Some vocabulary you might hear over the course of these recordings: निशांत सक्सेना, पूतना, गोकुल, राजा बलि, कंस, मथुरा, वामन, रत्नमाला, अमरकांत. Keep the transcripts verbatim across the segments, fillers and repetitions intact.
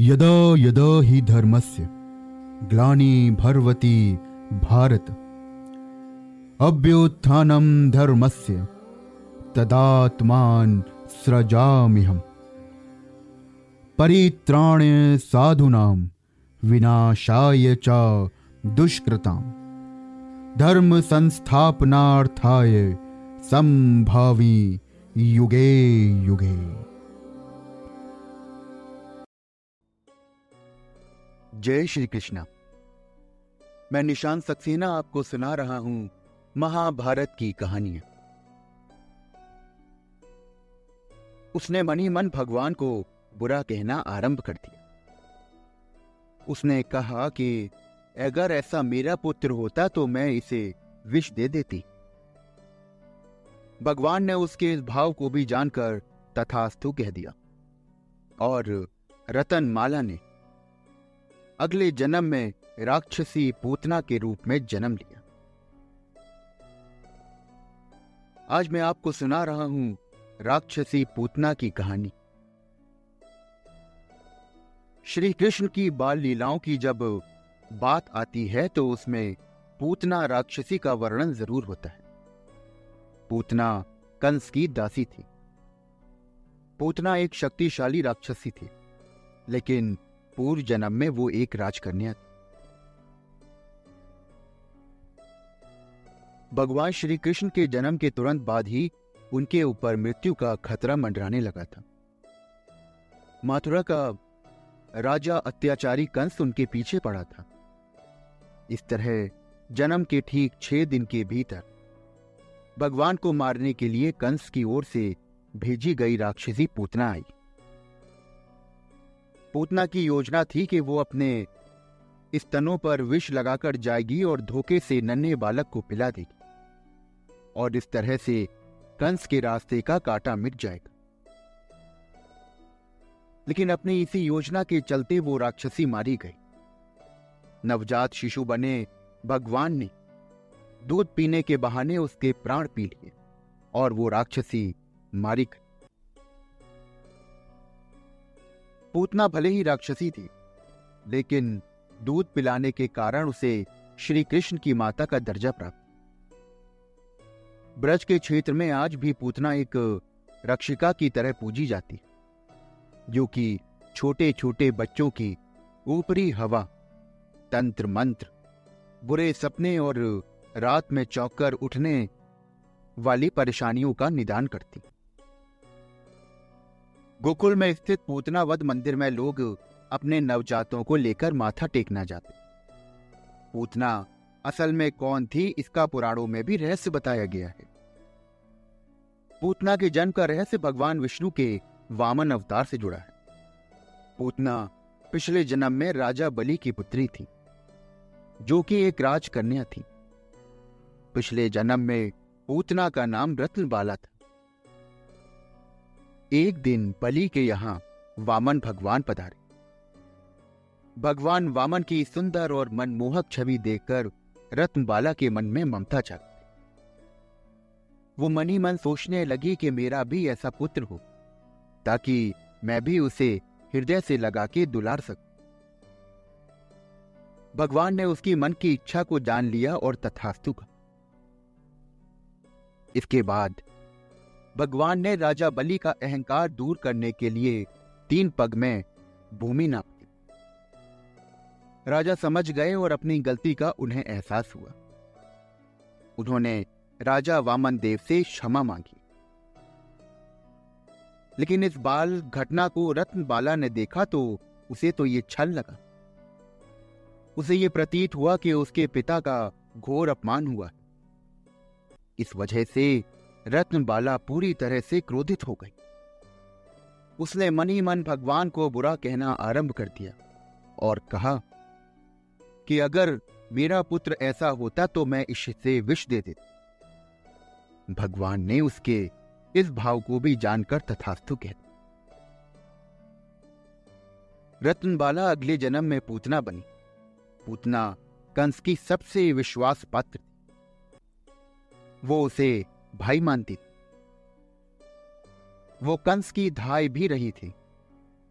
यदा यदा हि धर्मस्य ग्लानि भर्वति भारत अभ्युत्थानं धर्मस्य तदात्मान् सृजाम्यहम् परित्राणे साधूनां विनाशाय च दुष्कृताम् धर्म संस्थापनार्थाय संभावी युगे युगे। जय श्री कृष्णा। मैं निशांत सक्सेना आपको सुना रहा हूं महाभारत की कहानियां। उसने मन ही मन भगवान को बुरा कहना आरंभ कर दिया। उसने कहा कि अगर ऐसा मेरा पुत्र होता तो मैं इसे विष दे देती। भगवान ने उसके इस भाव को भी जानकर तथास्तु कह दिया और रत्नमाला ने अगले जन्म में राक्षसी पूतना के रूप में जन्म लिया। आज मैं आपको सुना रहा हूं राक्षसी पूतना की कहानी। श्री कृष्ण की बाल लीलाओं की जब बात आती है तो उसमें पूतना राक्षसी का वर्णन जरूर होता है। पूतना कंस की दासी थी। पूतना एक शक्तिशाली राक्षसी थी, लेकिन पूर्व जन्म में वो एक राजकन्या थी। भगवान श्री कृष्ण के जन्म के तुरंत बाद ही उनके ऊपर मृत्यु का खतरा मंडराने लगा था। मथुरा का राजा अत्याचारी कंस उनके पीछे पड़ा था। इस तरह जन्म के ठीक छह दिन के भीतर भगवान को मारने के लिए कंस की ओर से भेजी गई राक्षसी पूतना आई। पूतना की योजना थी कि वो अपने स्तनों पर विष लगाकर जाएगी और धोखे से नन्हे बालक को पिला देगी और इस तरह से कंस के रास्ते का कांटा मिट जाएगा। लेकिन अपनी इसी योजना के चलते वो राक्षसी मारी गई। नवजात शिशु बने भगवान ने दूध पीने के बहाने उसके प्राण पी लिए और वो राक्षसी मारी गई। पूतना भले ही राक्षसी थी, लेकिन दूध पिलाने के कारण उसे श्री कृष्ण की माता का दर्जा प्राप्त। ब्रज के क्षेत्र में आज भी पूतना एक रक्षिका की तरह पूजी जाती है, जो कि छोटे छोटे बच्चों की ऊपरी हवा, तंत्र मंत्र, बुरे सपने और रात में चौंककर उठने वाली परेशानियों का निदान करती। गोकुल में स्थित पूतना वध मंदिर में लोग अपने नवजातों को लेकर माथा टेकना जाते। पूतना असल में कौन थी, इसका पुराणों में भी रहस्य बताया गया है। पूतना के जन्म का रहस्य भगवान विष्णु के वामन अवतार से जुड़ा है। पूतना पिछले जन्म में राजा बलि की पुत्री थी, जो कि एक राजकन्या थी। पिछले जन्म में पूतना का नाम रत्नमाला था। एक दिन बलि के यहां वामन भगवान पधारे। भगवान वामन की सुंदर और मनमोहक छवि देखकर रत्नमाला के मन में ममता जाग गई। वो मन ही मन सोचने लगी कि मेरा भी ऐसा पुत्र हो, ताकि मैं भी उसे हृदय से लगा के दुलार सकूं। भगवान ने उसकी मन की इच्छा को जान लिया और तथास्तु कहा। इसके बाद भगवान ने राजा बलि का अहंकार दूर करने के लिए तीन पग में भूमि नापी। राजा समझ गए और अपनी गलती का उन्हें एहसास हुआ। उन्होंने राजा वामन देव से क्षमा मांगी, लेकिन इस बाल घटना को रत्नमाला ने देखा तो उसे तो ये छल लगा। उसे ये प्रतीत हुआ कि उसके पिता का घोर अपमान हुआ। इस वजह से रत्नमाला पूरी तरह से क्रोधित हो गई। उसने मन ही मन भगवान को बुरा कहना आरंभ कर दिया और कहा कि अगर मेरा पुत्र ऐसा होता तो मैं इससे विष दे देती। भगवान ने उसके इस भाव को भी जानकर तथास्तु कह दिया। रत्नमाला अगले जन्म में पूतना बनी। पूतना कंस की सबसे विश्वास पात्र थी। वो उसे भाई मानती थी। वो कंस की धाई भी रही थी।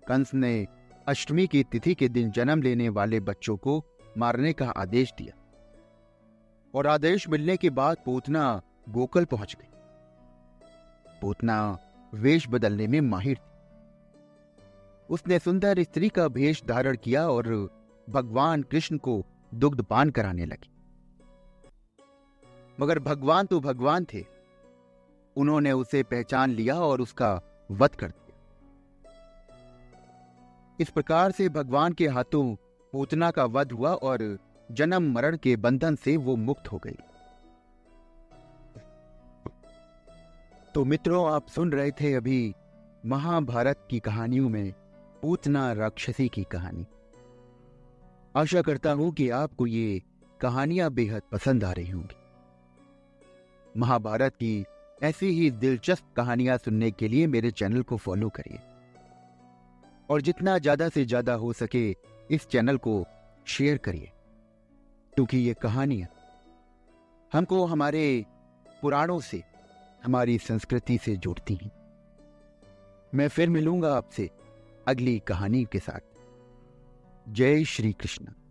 कंस ने अष्टमी की तिथि के दिन जन्म लेने वाले बच्चों को मारने का आदेश दिया और आदेश मिलने के बाद पूतना गोकुल पहुंच गई। पूतना वेश बदलने में माहिर थी। उसने सुंदर स्त्री का भेष धारण किया और भगवान कृष्ण को दुग्धपान कराने लगी। मगर भगवान तो भगवान थे, उन्होंने उसे पहचान लिया और उसका वध कर दिया। इस प्रकार से भगवान के हाथों पूतना का वध हुआ और जन्म मरण के बंधन से वो मुक्त हो गई। तो मित्रों, आप सुन रहे थे अभी महाभारत की कहानियों में पूतना राक्षसी की कहानी। आशा करता हूं कि आपको ये कहानियां बेहद पसंद आ रही होंगी। महाभारत की ऐसी ही दिलचस्प कहानियां सुनने के लिए मेरे चैनल को फॉलो करिए और जितना ज्यादा से ज्यादा हो सके इस चैनल को शेयर करिए, क्योंकि ये कहानियां हमको हमारे पुराणों से, हमारी संस्कृति से जोड़ती हैं। मैं फिर मिलूंगा आपसे अगली कहानी के साथ। जय श्री कृष्ण।